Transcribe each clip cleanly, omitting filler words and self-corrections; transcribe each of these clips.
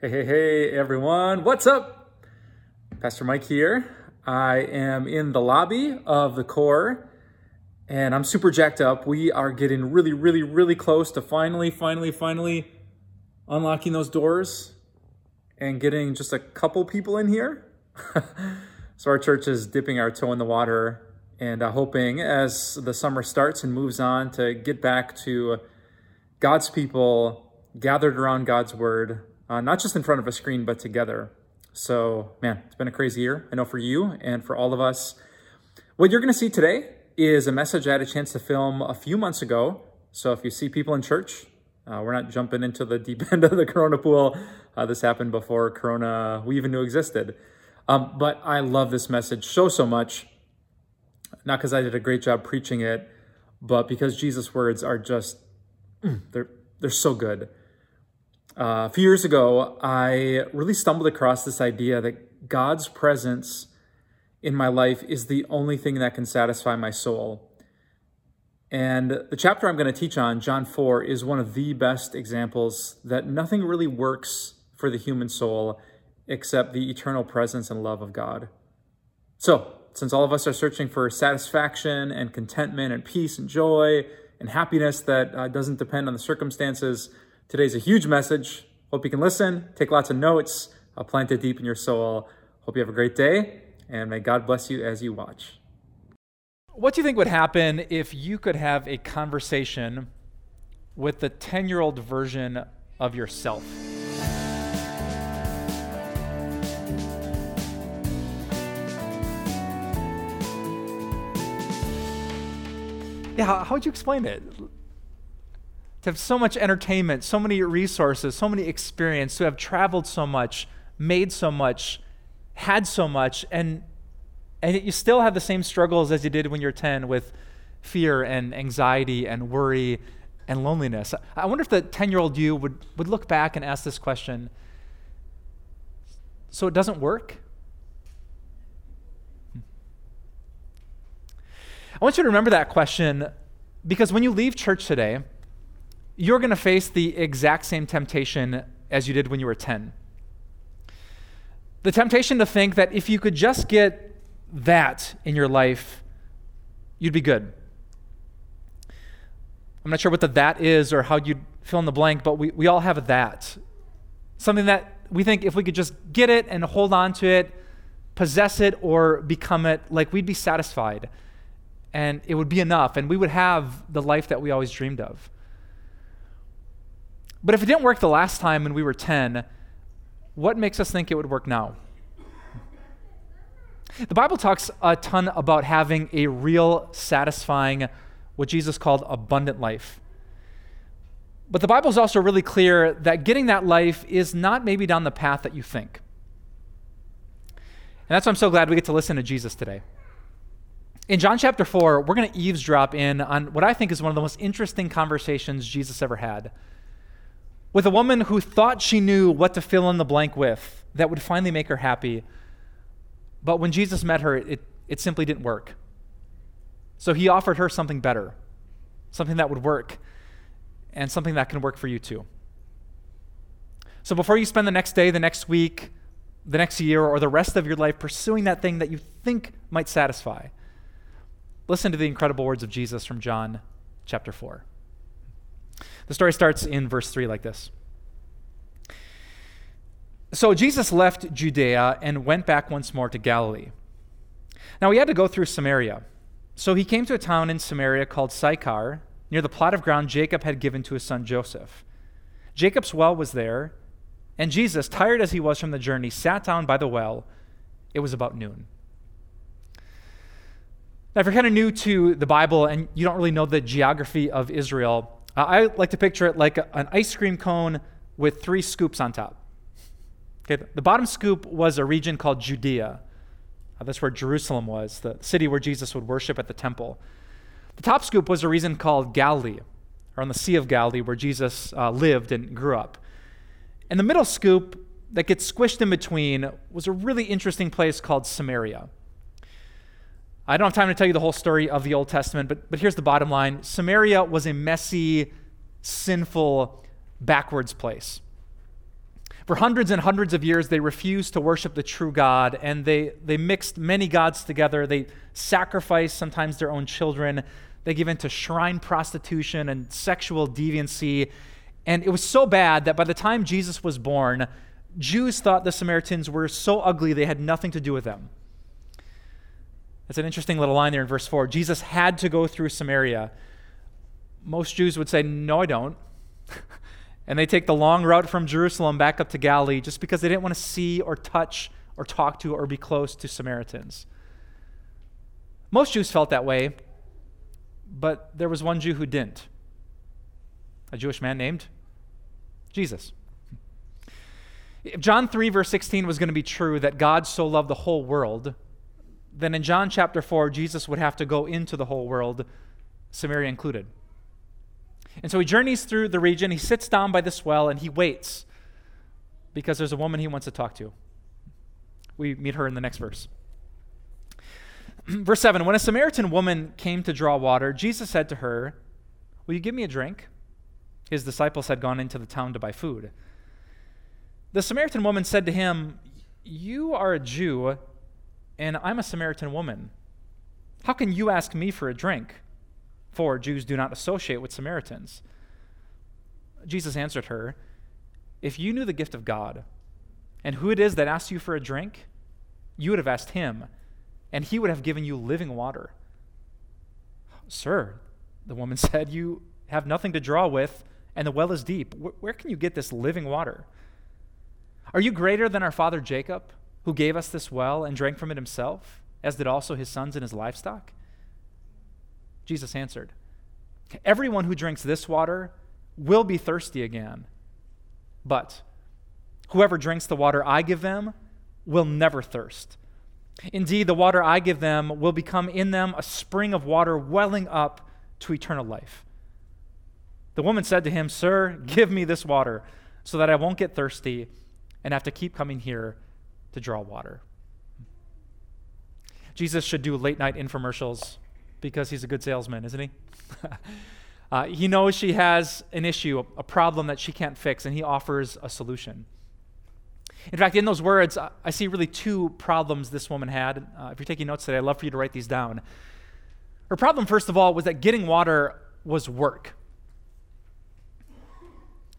Hey everyone, what's up? Pastor Mike here. I am in the lobby of the Core and I'm super jacked up. We are getting really close to finally unlocking those doors and getting just a couple people in here. So our church is dipping our toe in the water and hoping as the summer starts and moves on to get back to God's people gathered around God's word. Not just in front of a screen, but together. So, man, it's been a crazy year. I know for you and for all of us. What you're going to see today is a message I had a chance to film a few months ago. So if you see people in church, we're not jumping into the deep end of the Corona pool. This happened before Corona we even knew existed. But I love this message so much. Not because I did a great job preaching it, but because Jesus' words are just, they're so good. A few years ago, I really stumbled across this idea that God's presence in my life is the only thing that can satisfy my soul. And the chapter I'm going to teach on, John 4, is one of the best examples that nothing really works for the human soul except the eternal presence and love of God. So, since all of us are searching for satisfaction and contentment and peace and joy and happiness that doesn't depend on the circumstances, today's a huge message. Hope you can listen, take lots of notes, plant it deep in your soul. Hope you have a great day, and may God bless you as you watch. What do you think would happen if you could have a conversation with the 10-year-old version of yourself? Yeah, how would you explain it? To have so much entertainment, so many resources, so many experience, to have traveled so much, made so much, had so much, and you still have the same struggles as you did when you were 10 with fear and anxiety and worry and loneliness. I wonder if the 10-year-old you would look back and ask this question, so it doesn't work? I want you to remember that question because when you leave church today, you're going to face the exact same temptation as you did when you were 10. The temptation to think that if you could just get that in your life, you'd be good. I'm not sure what the that is or how you'd fill in the blank, but we all have a that. Something that we think if we could just get it and hold on to it, possess it or become it, like we'd be satisfied and it would be enough and we would have the life that we always dreamed of. But if it didn't work the last time when we were 10, what makes us think it would work now? The Bible talks a ton about having a real, satisfying, what Jesus called abundant life. But the Bible is also really clear that getting that life is not maybe down the path that you think. And that's why I'm so glad we get to listen to Jesus today. In John chapter 4, we're going to eavesdrop in on what I think is one of the most interesting conversations Jesus ever had, with a woman who thought she knew what to fill in the blank with that would finally make her happy. But when Jesus met her, it simply didn't work. So he offered her something better, something that would work, and something that can work for you too. So before you spend the next day, the next week, the next year, or the rest of your life pursuing that thing that you think might satisfy, listen to the incredible words of Jesus from John chapter 4. The story starts in verse 3 like this. So Jesus left Judea and went back once more to Galilee. Now he had to go through Samaria. So he came to a town in Samaria called Sychar, near the plot of ground Jacob had given to his son Joseph. Jacob's well was there, and Jesus, tired as he was from the journey, sat down by the well. It was about noon. Now if you're kind of new to the Bible and you don't really know the geography of Israel, I like to picture it like an ice cream cone with 3 scoops on top. Okay, the bottom scoop was a region called Judea. That's where Jerusalem was, the city where Jesus would worship at the temple. The top scoop was a region called Galilee, or on the Sea of Galilee, where Jesus lived and grew up. And the middle scoop that gets squished in between was a really interesting place called Samaria. I don't have time to tell you the whole story of the Old Testament, but here's the bottom line. Samaria was a messy, sinful, backwards place. For hundreds and hundreds of years, they refused to worship the true God, and they mixed many gods together. They sacrificed sometimes their own children. They gave in to shrine prostitution and sexual deviancy. And it was so bad that by the time Jesus was born, Jews thought the Samaritans were so ugly they had nothing to do with them. That's an interesting little line there in verse 4. Jesus had to go through Samaria. Most Jews would say, no, I don't. And they take the long route from Jerusalem back up to Galilee just because they didn't want to see or touch or talk to or be close to Samaritans. Most Jews felt that way, but there was one Jew who didn't. A Jewish man named Jesus. If John 3, verse 16 was going to be true, that God so loved the whole world, then in John chapter 4, Jesus would have to go into the whole world, Samaria included. And so he journeys through the region, he sits down by this well, and he waits because there's a woman he wants to talk to. We meet her in the next verse. Verse 7, when a Samaritan woman came to draw water, Jesus said to her, "Will you give me a drink?" His disciples had gone into the town to buy food. The Samaritan woman said to him, "You are a Jew, and I'm a Samaritan woman. How can you ask me for a drink? For Jews do not associate with Samaritans." Jesus answered her, "If you knew the gift of God and who it is that asks you for a drink, you would have asked him, and he would have given you living water." "Sir," the woman said, "you have nothing to draw with, and the well is deep. Where can you get this living water? Are you greater than our father Jacob, who gave us this well and drank from it himself, as did also his sons and his livestock?" Jesus answered, "Everyone who drinks this water will be thirsty again. But whoever drinks the water I give them will never thirst. Indeed, the water I give them will become in them a spring of water welling up to eternal life." The woman said to him, "Sir, give me this water so that I won't get thirsty and have to keep coming here to draw water." Jesus should do late night infomercials, because he's a good salesman, isn't he? He knows she has an issue, a problem that she can't fix, and he offers a solution. In fact, in those words, I see really two problems this woman had. If you're taking notes today, I'd love for you to write these down. Her problem, first of all, was that getting water was work.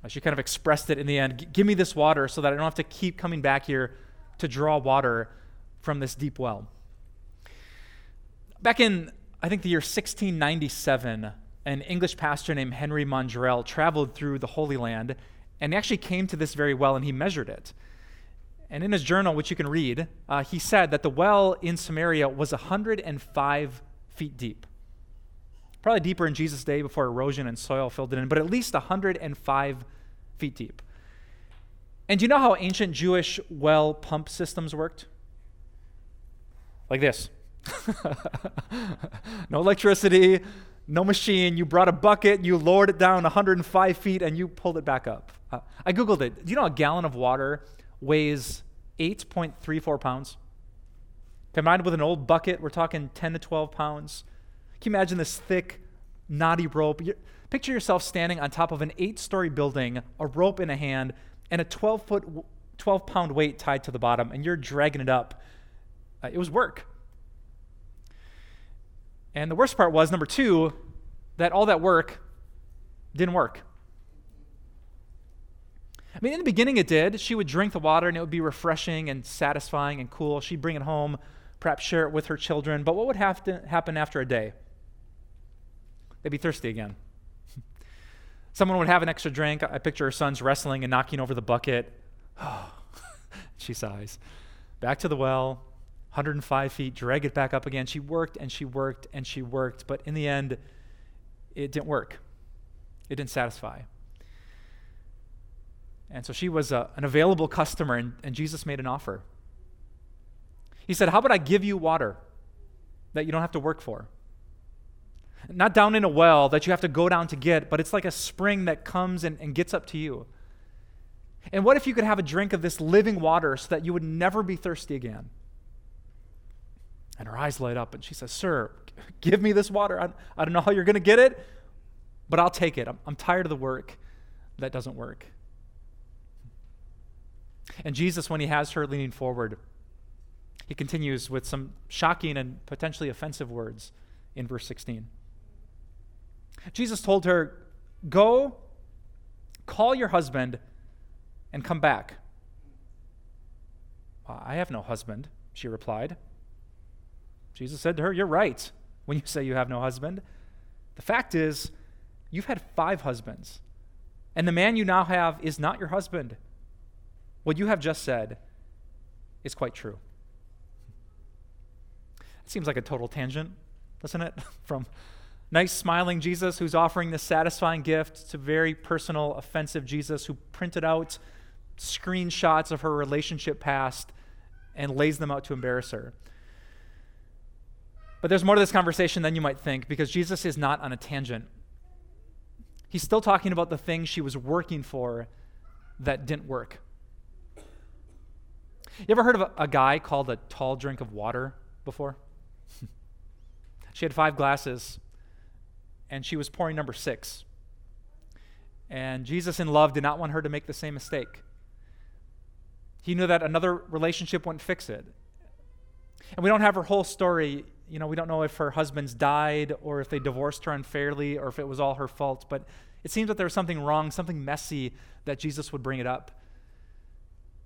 She kind of expressed it in the end. Give me this water so that I don't have to keep coming back here to draw water from this deep well. Back in, I think, the year 1697, an English pastor named Henry Mondrell traveled through the Holy Land and actually came to this very well, and he measured it. And in his journal, which you can read, he said that the well in Samaria was 105 feet deep. Probably deeper in Jesus' day before erosion and soil filled it in, but at least 105 feet deep. And do you know how ancient Jewish well pump systems worked? Like this. No electricity, no machine. You brought a bucket, you lowered it down 105 feet, and you pulled it back up. I Googled it. Do you know a gallon of water weighs 8.34 pounds? Combined with an old bucket, we're talking 10 to 12 pounds. Can you imagine this thick, knotty rope? Picture yourself standing on top of an 8-story building, a rope in a hand, and a 12-pound weight tied to the bottom, and you're dragging it up. It was work. And the worst part was, number two, that all that work didn't work. I mean, in the beginning it did. She would drink the water, and it would be refreshing and satisfying and cool. She'd bring it home, perhaps share it with her children. But what would have to happen after a day? They'd be thirsty again. Someone would have an extra drink. I picture her sons wrestling and knocking over the bucket. She sighs. Back to the well. 105 feet, drag it back up again. She worked and she worked and she worked, but in the end, it didn't work. It didn't satisfy. And so she was an available customer, and Jesus made an offer. He said, "How about I give you water that you don't have to work for? Not down in a well that you have to go down to get, but it's like a spring that comes and gets up to you. And what if you could have a drink of this living water so that you would never be thirsty again?" And her eyes light up, and she says, "Sir, give me this water. I don't know how you're going to get it, but I'll take it. I'm tired of the work that doesn't work." And Jesus, when he has her leaning forward, he continues with some shocking and potentially offensive words in verse 16. Jesus told her, "Go, call your husband, and come back." "I have no husband," she replied. Jesus said to her, "You're right when you say you have no husband. The fact is, you've had 5 husbands, and the man you now have is not your husband. What you have just said is quite true." It seems like a total tangent, doesn't it? From nice, smiling Jesus who's offering this satisfying gift to very personal, offensive Jesus who printed out screenshots of her relationship past and lays them out to embarrass her. But there's more to this conversation than you might think, because Jesus is not on a tangent. He's still talking about the thing she was working for that didn't work. You ever heard of a guy called a tall drink of water before? She had 5 glasses, and she was pouring number 6. And Jesus, in love, did not want her to make the same mistake. He knew that another relationship wouldn't fix it. And we don't have her whole story. You know, we don't know if her husbands died or if they divorced her unfairly or if it was all her fault, but it seems that there was something wrong, something messy, that Jesus would bring it up.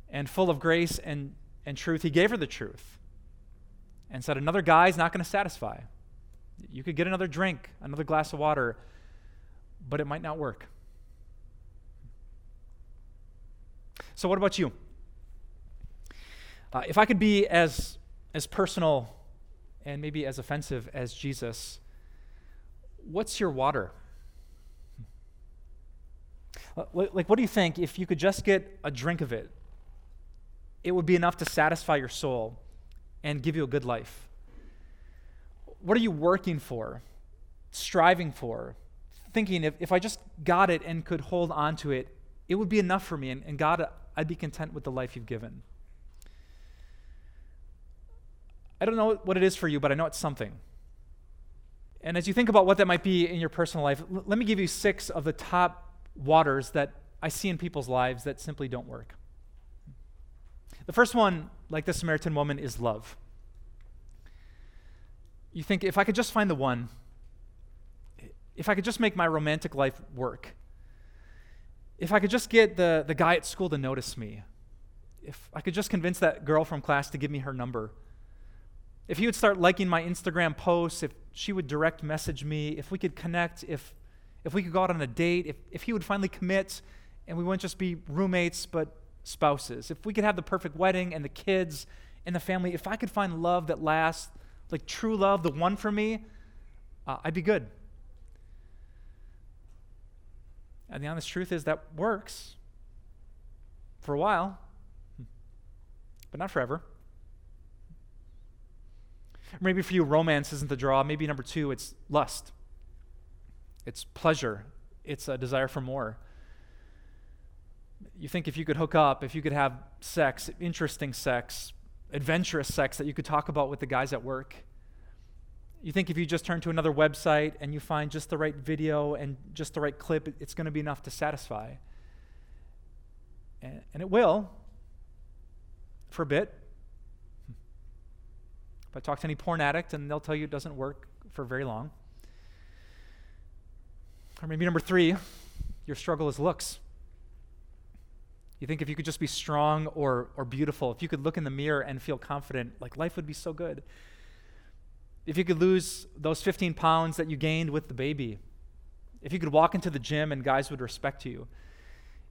And full of grace and truth, he gave her the truth and said, another guy's not going to satisfy. You could get another drink, another glass of water, but it might not work. So what about you? If I could be as personal and maybe as offensive as Jesus, what's your water? Like, what do you think if you could just get a drink of it? It would be enough to satisfy your soul and give you a good life. What are you working for, striving for, thinking if I just got it and could hold on to it, it would be enough for me, and God, I'd be content with the life you've given? I don't know what it is for you, but I know it's something. And as you think about what that might be in your personal life, let me give you 6 of the top waters that I see in people's lives that simply don't work. The first one, like the Samaritan woman, is love. You think, if I could just find the one, if I could just make my romantic life work, if I could just get the guy at school to notice me, if I could just convince that girl from class to give me her number, if he would start liking my Instagram posts, if she would direct message me, if we could connect, if we could go out on a date, if he would finally commit and we wouldn't just be roommates but spouses, if we could have the perfect wedding and the kids and the family, if I could find love that lasts, like true love, the one for me, I'd be good. And the honest truth is that works for a while, but not forever. Maybe for you, romance isn't the draw. Maybe number 2, it's lust. It's pleasure. It's a desire for more. You think if you could hook up, if you could have sex, interesting sex, adventurous sex that you could talk about with the guys at work. You think if you just turn to another website and you find just the right video and just the right clip, it's going to be enough to satisfy. And it will for a bit. If I talk to any porn addict, and they'll tell you it doesn't work for very long. Or maybe number 3, your struggle is looks. You think if you could just be strong or beautiful, if you could look in the mirror and feel confident, like life would be so good. If you could lose those 15 pounds that you gained with the baby, if you could walk into the gym and guys would respect you,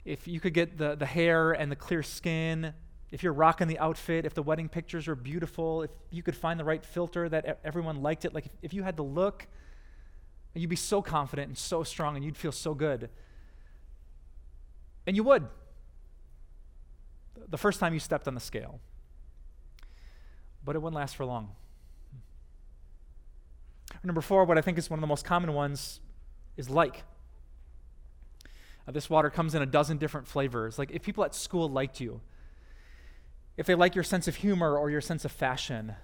if you could get the hair and the clear skin, if you're rocking the outfit, if the wedding pictures are beautiful, if you could find the right filter that everyone liked it, like if you had the look, you'd be so confident and so strong and you'd feel so good. And you would. The first time you stepped on the scale. But it wouldn't last for long. Number 4, what I think is one of the most common ones is like. This water comes in a dozen different flavors. Like if people at school liked you, if they like your sense of humor or your sense of fashion,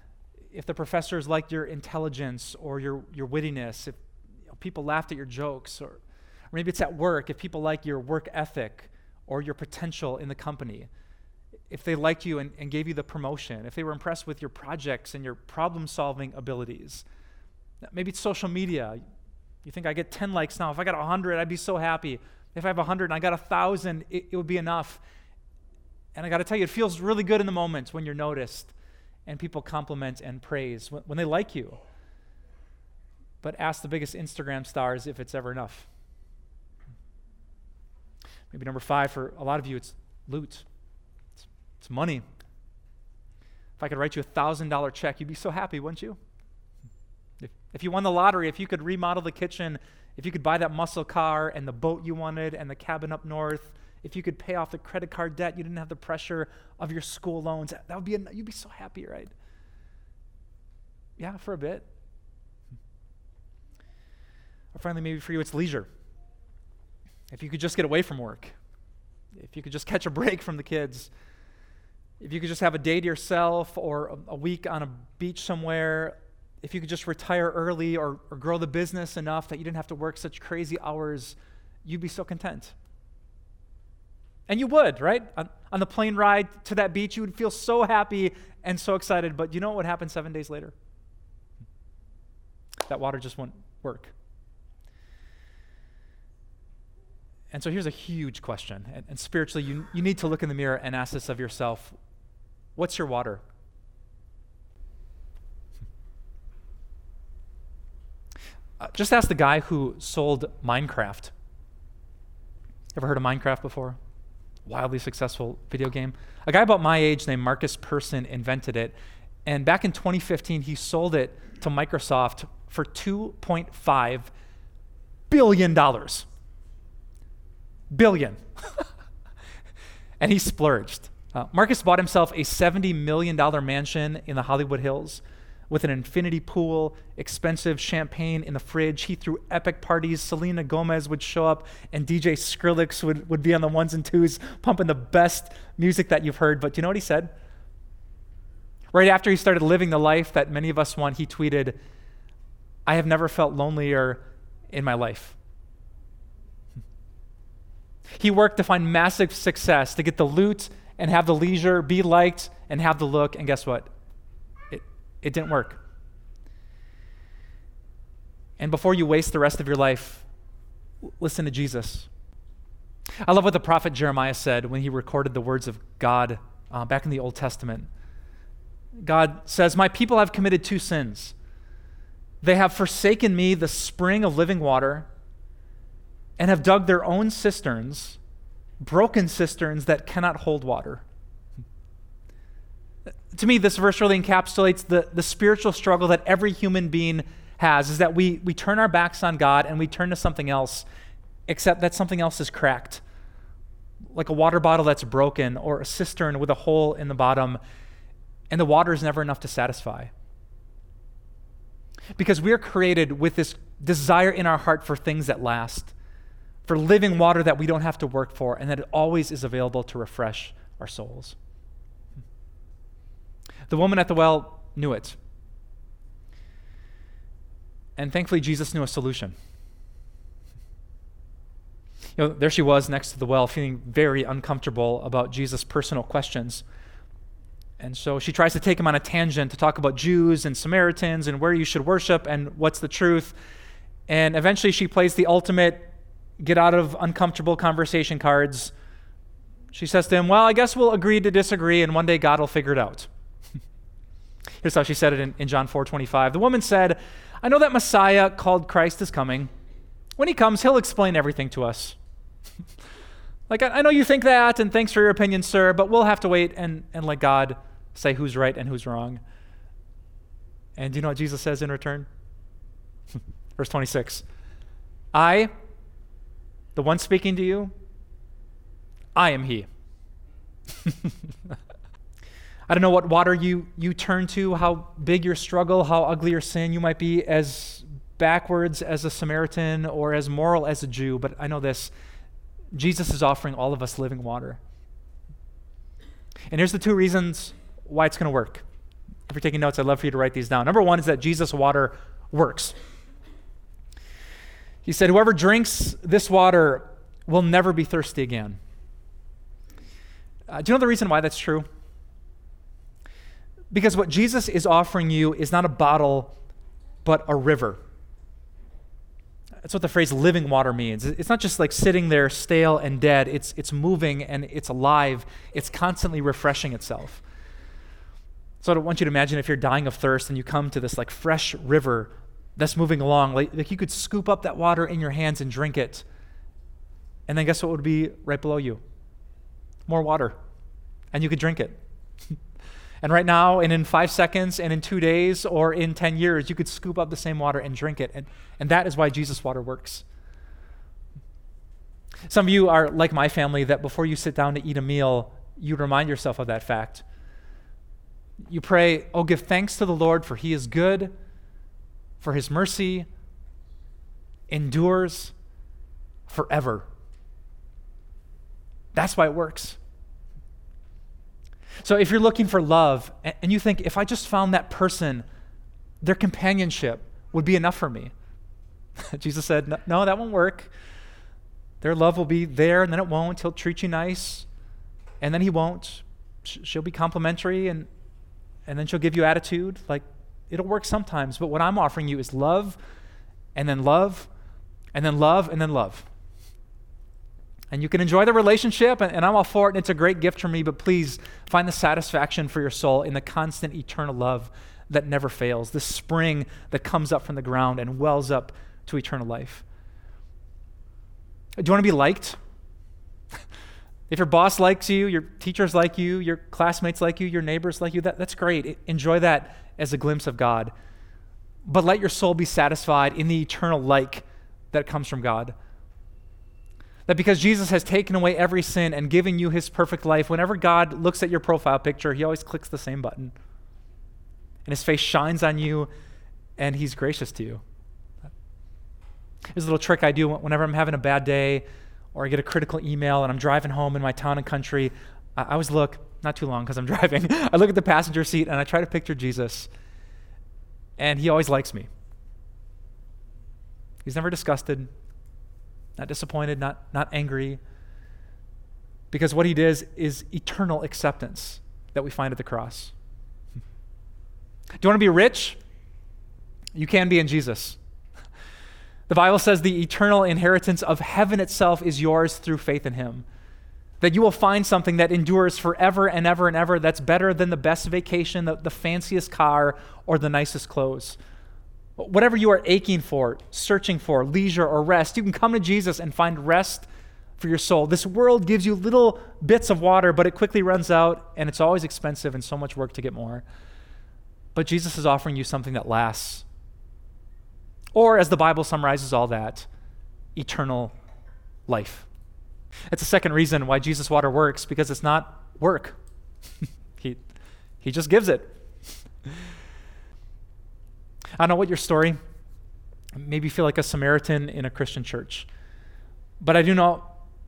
if the professors liked your intelligence or your wittiness, if people laughed at your jokes, or maybe it's at work, if people like your work ethic or your potential in the company, if they liked you and gave you the promotion, if they were impressed with your projects and your problem-solving abilities. Maybe it's social media. You think, I get 10 likes now. If I got 100, I'd be so happy. If I have 100 and I got 1,000, it would be enough. And I got to tell you, it feels really good in the moment when you're noticed and people compliment and praise when they like you. But ask the biggest Instagram stars if it's ever enough. Maybe number 5, for a lot of you, it's loot. It's money. If I could write you a $1,000 check, you'd be so happy, wouldn't you? If you won the lottery, if you could remodel the kitchen, if you could buy that muscle car and the boat you wanted and the cabin up north, if you could pay off the credit card debt, you didn't have the pressure of your school loans, that would be you'd be so happy, right? Yeah, for a bit. Or finally, maybe for you, it's leisure. If you could just get away from work, if you could just catch a break from the kids, if you could just have a day to yourself or a week on a beach somewhere, if you could just retire early or grow the business enough that you didn't have to work such crazy hours, you'd be so content. And you would, right? On the plane ride to that beach, you would feel so happy and so excited, but you know what would happen 7 days later? That water just wouldn't work. And so here's a huge question, and spiritually, you need to look in the mirror and ask this of yourself. What's your water? Just ask the guy who sold Minecraft. Ever heard of Minecraft before? Wildly successful video game. A guy about my age named Marcus Persson invented it, and back in 2015, he sold it to Microsoft for $2.5 billion. Billion. And he splurged. Marcus bought himself a $70 million mansion in the Hollywood Hills with an infinity pool, expensive champagne in the fridge. He threw epic parties. Selena Gomez would show up and DJ Skrillex would be on the ones and twos pumping the best music that you've heard. But do you know what he said? Right after he started living the life that many of us want, he tweeted, "I have never felt lonelier in my life." He worked to find massive success, to get the loot and have the leisure, be liked and have the look, and guess what? It didn't work. And before you waste the rest of your life, listen to Jesus. I love what the prophet Jeremiah said when he recorded the words of God back in the Old Testament. God says, "My people have committed two sins. They have forsaken me, the spring of living water, and have dug their own cisterns, broken cisterns that cannot hold water." To me, this verse really encapsulates the spiritual struggle that every human being has, is that we turn our backs on God and we turn to something else, except that something else is cracked, like a water bottle that's broken or a cistern with a hole in the bottom, and the water is never enough to satisfy. Because we are created with this desire in our heart for things that last, for living water that we don't have to work for, and that it always is available to refresh our souls. The woman at the well knew it. And thankfully, Jesus knew a solution. You know, there she was next to the well, feeling very uncomfortable about Jesus' personal questions. And so she tries to take him on a tangent to talk about Jews and Samaritans and where you should worship and what's the truth. And eventually she plays the ultimate get out of uncomfortable conversation cards. She says to him, "Well, I guess we'll agree to disagree, and one day God will figure it out." Here's how she said it in John 4:25. The woman said, "I know that Messiah, called Christ, is coming. When he comes, he'll explain everything to us." Like, I know you think that, and thanks for your opinion, sir, but we'll have to wait and let God say who's right and who's wrong. And do you know what Jesus says in return? Verse 26. "I, the one speaking to you, I am he." I don't know what water you turn to, how big your struggle, how ugly your sin. You might be as backwards as a Samaritan or as moral as a Jew, but I know this: Jesus is offering all of us living water. And here's the two reasons why it's going to work. If you're taking notes, I'd love for you to write these down. Number one is that Jesus' water works. He said, "Whoever drinks this water will never be thirsty again." Do you know the reason why that's true? Because what Jesus is offering you is not a bottle, but a river. That's what the phrase living water means. It's not just like sitting there stale and dead. It's moving and it's alive. It's constantly refreshing itself. So I want you to imagine if you're dying of thirst and you come to this like fresh river that's moving along, like you could scoop up that water in your hands and drink it. And then guess what would be right below you? More water. And you could drink it. And right now, and in 5 seconds, and in 2 days, or in 10 years, you could scoop up the same water and drink it. And that is why Jesus water works. Some of you are like my family, that before you sit down to eat a meal, you remind yourself of that fact. You pray, "Oh, give thanks to the Lord, for he is good, for his mercy endures forever." That's why it works. So if you're looking for love and you think, if I just found that person, their companionship would be enough for me. Jesus said, no, that won't work. Their love will be there and then it won't. He'll treat you nice and then he won't. She'll be complimentary and then she'll give you attitude. Like, it'll work sometimes, but what I'm offering you is love and then love and then love and then love. And you can enjoy the relationship, and I'm all for it, and it's a great gift for me, but please find the satisfaction for your soul in the constant eternal love that never fails, the spring that comes up from the ground and wells up to eternal life. Do you want to be liked? If your boss likes you, your teachers like you, your classmates like you, your neighbors like you, that's great. Enjoy that as a glimpse of God. But let your soul be satisfied in the eternal like that comes from God. That because Jesus has taken away every sin and given you his perfect life, whenever God looks at your profile picture, he always clicks the same button. And his face shines on you, and he's gracious to you. There's a little trick I do whenever I'm having a bad day or I get a critical email and I'm driving home in my town and country. I always look, not too long because I'm driving, I look at the passenger seat and I try to picture Jesus, and he always likes me. He's never disgusted. Not disappointed, not angry. Because what he does is eternal acceptance that we find at the cross. Do you want to be rich? You can be in Jesus. The Bible says the eternal inheritance of heaven itself is yours through faith in him. That you will find something that endures forever and ever and ever, that's better than the best vacation, the fanciest car, or the nicest clothes. Whatever you are aching for, searching for, leisure or rest, you can come to Jesus and find rest for your soul. This world gives you little bits of water, but it quickly runs out, and it's always expensive and so much work to get more. But Jesus is offering you something that lasts. Or, as the Bible summarizes all that, eternal life. That's the second reason why Jesus water works, because it's not work. He just gives it. I don't know what your story, maybe you feel like a Samaritan in a Christian church, but I do know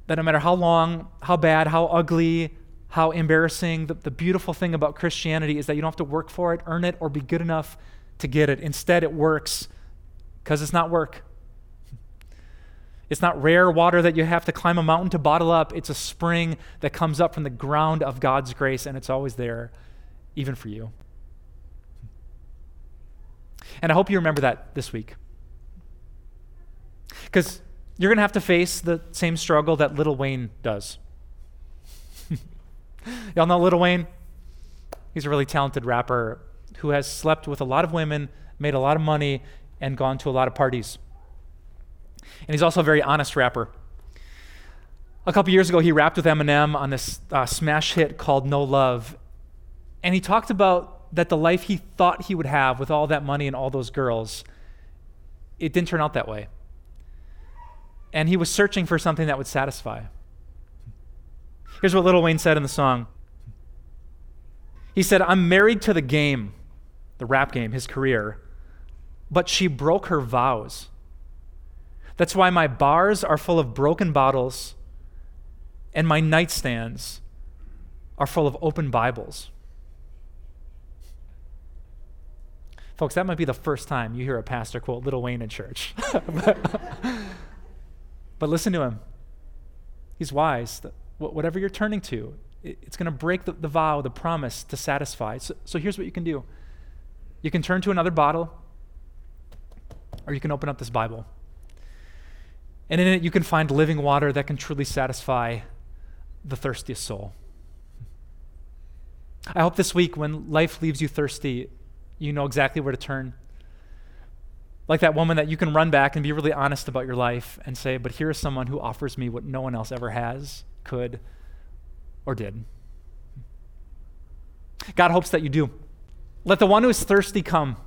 that no matter how long, how bad, how ugly, how embarrassing, the beautiful thing about Christianity is that you don't have to work for it, earn it, or be good enough to get it. Instead, it works because it's not work. It's not rare water that you have to climb a mountain to bottle up. It's a spring that comes up from the ground of God's grace, and it's always there, even for you. And I hope you remember that this week. Because you're going to have to face the same struggle that Lil Wayne does. Y'all know Lil Wayne? He's a really talented rapper who has slept with a lot of women, made a lot of money, and gone to a lot of parties. And he's also a very honest rapper. A couple years ago, he rapped with Eminem on this smash hit called No Love. And he talked about that the life he thought he would have with all that money and all those girls, it didn't turn out that way. And he was searching for something that would satisfy. Here's what Lil Wayne said in the song. He said, "I'm married to the game," the rap game, his career, "but she broke her vows. That's why my bars are full of broken bottles and my nightstands are full of open Bibles." Folks, that might be the first time you hear a pastor quote Lil Wayne in church. But listen to him. He's wise. Whatever you're turning to, It's going to break the vow, the promise to satisfy. So here's what you can do. You can turn to another bottle, or you can open up this Bible. And in it, you can find living water that can truly satisfy the thirstiest soul. I hope this week, when life leaves you thirsty, you know exactly where to turn. Like that woman that you can run back and be really honest about your life and say, but here is someone who offers me what no one else ever has, could, or did. God hopes that you do. Let the one who is thirsty come,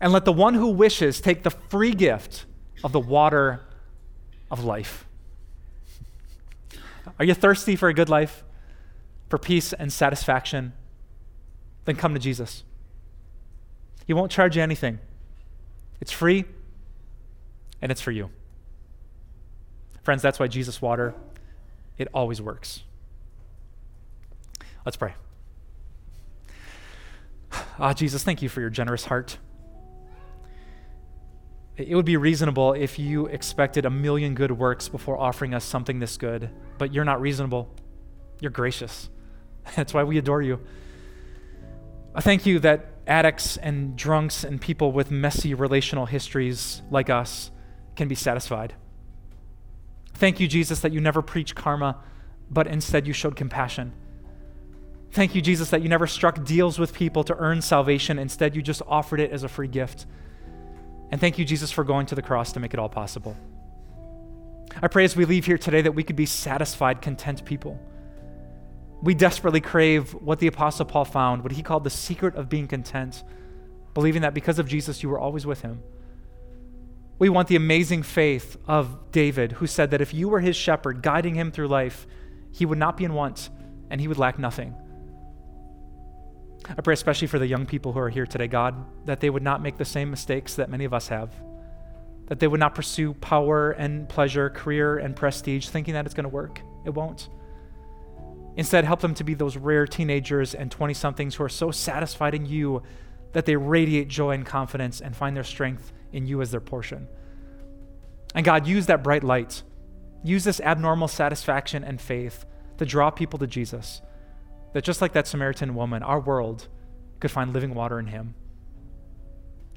and let the one who wishes take the free gift of the water of life. Are you thirsty for a good life, for peace and satisfaction? Then come to Jesus. He won't charge you anything. It's free, and it's for you. Friends, that's why Jesus water, it always works. Let's pray. Jesus, thank you for your generous heart. It would be reasonable if you expected 1,000,000 good works before offering us something this good, but you're not reasonable. You're gracious. That's why we adore you. I thank you that addicts and drunks and people with messy relational histories like us can be satisfied. Thank you, Jesus, that you never preached karma, but instead you showed compassion. Thank you, Jesus, that you never struck deals with people to earn salvation. Instead, you just offered it as a free gift. And thank you, Jesus, for going to the cross to make it all possible. I pray as we leave here today that we could be satisfied, content people. We desperately crave what the Apostle Paul found, what he called the secret of being content, believing that because of Jesus, you were always with him. We want the amazing faith of David, who said that if you were his shepherd, guiding him through life, he would not be in want and he would lack nothing. I pray especially for the young people who are here today, God, that they would not make the same mistakes that many of us have, that they would not pursue power and pleasure, career and prestige, thinking that it's going to work. It won't. Instead, help them to be those rare teenagers and 20-somethings who are so satisfied in you that they radiate joy and confidence and find their strength in you as their portion. And God, use that bright light. Use this abnormal satisfaction and faith to draw people to Jesus, that just like that Samaritan woman, our world could find living water in him.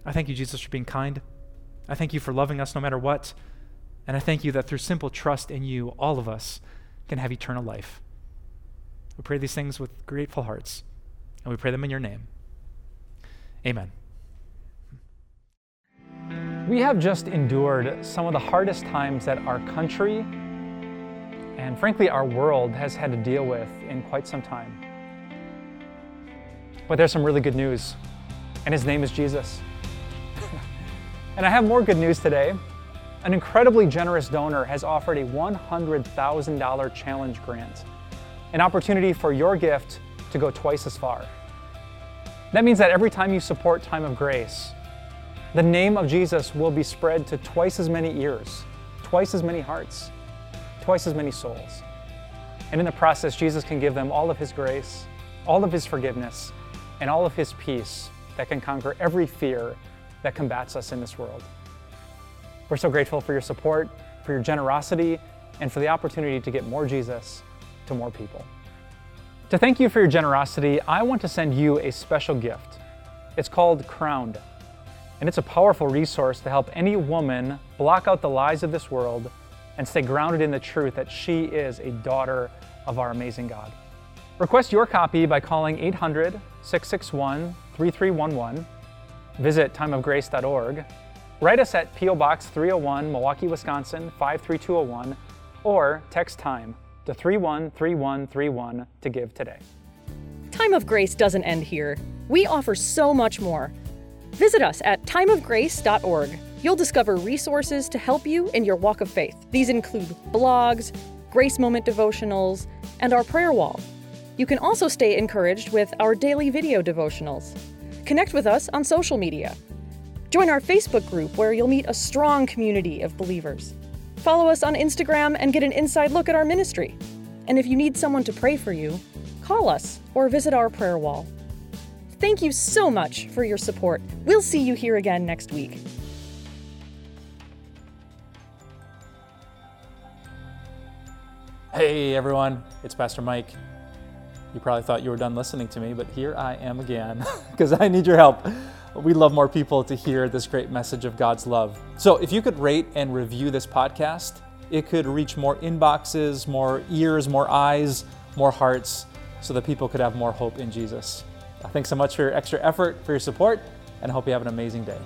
I thank you, Jesus, for being kind. I thank you for loving us no matter what. And I thank you that through simple trust in you, all of us can have eternal life. We pray these things with grateful hearts, and we pray them in your name. Amen. We have just endured some of the hardest times that our country and frankly our world has had to deal with in quite some time. But there's some really good news, and his name is Jesus. And I have more good news today. An incredibly generous donor has offered a $100,000 challenge grant, an opportunity for your gift to go twice as far. That means that every time you support Time of Grace, the name of Jesus will be spread to twice as many ears, twice as many hearts, twice as many souls. And in the process, Jesus can give them all of his grace, all of his forgiveness, and all of his peace that can conquer every fear that combats us in this world. We're so grateful for your support, for your generosity, and for the opportunity to get more Jesus to more people. To thank you for your generosity, I want to send you a special gift. It's called Crowned, and it's a powerful resource to help any woman block out the lies of this world and stay grounded in the truth that she is a daughter of our amazing God. Request your copy by calling 800-661-3311, visit timeofgrace.org, write us at P.O. Box 301, Milwaukee, Wisconsin 53201, or text TIME to 313131 to give today. Time of Grace doesn't end here. We offer so much more. Visit us at timeofgrace.org. You'll discover resources to help you in your walk of faith. These include blogs, Grace Moment devotionals, and our prayer wall. You can also stay encouraged with our daily video devotionals. Connect with us on social media. Join our Facebook group where you'll meet a strong community of believers. Follow us on Instagram and get an inside look at our ministry. And if you need someone to pray for you, call us or visit our prayer wall. Thank you so much for your support. We'll see you here again next week. Hey everyone, it's Pastor Mike. You probably thought you were done listening to me, but here I am again because I need your help. We'd love more people to hear this great message of God's love. So if you could rate and review this podcast, it could reach more inboxes, more ears, more eyes, more hearts, so that people could have more hope in Jesus. Thanks so much for your extra effort, for your support, and I hope you have an amazing day.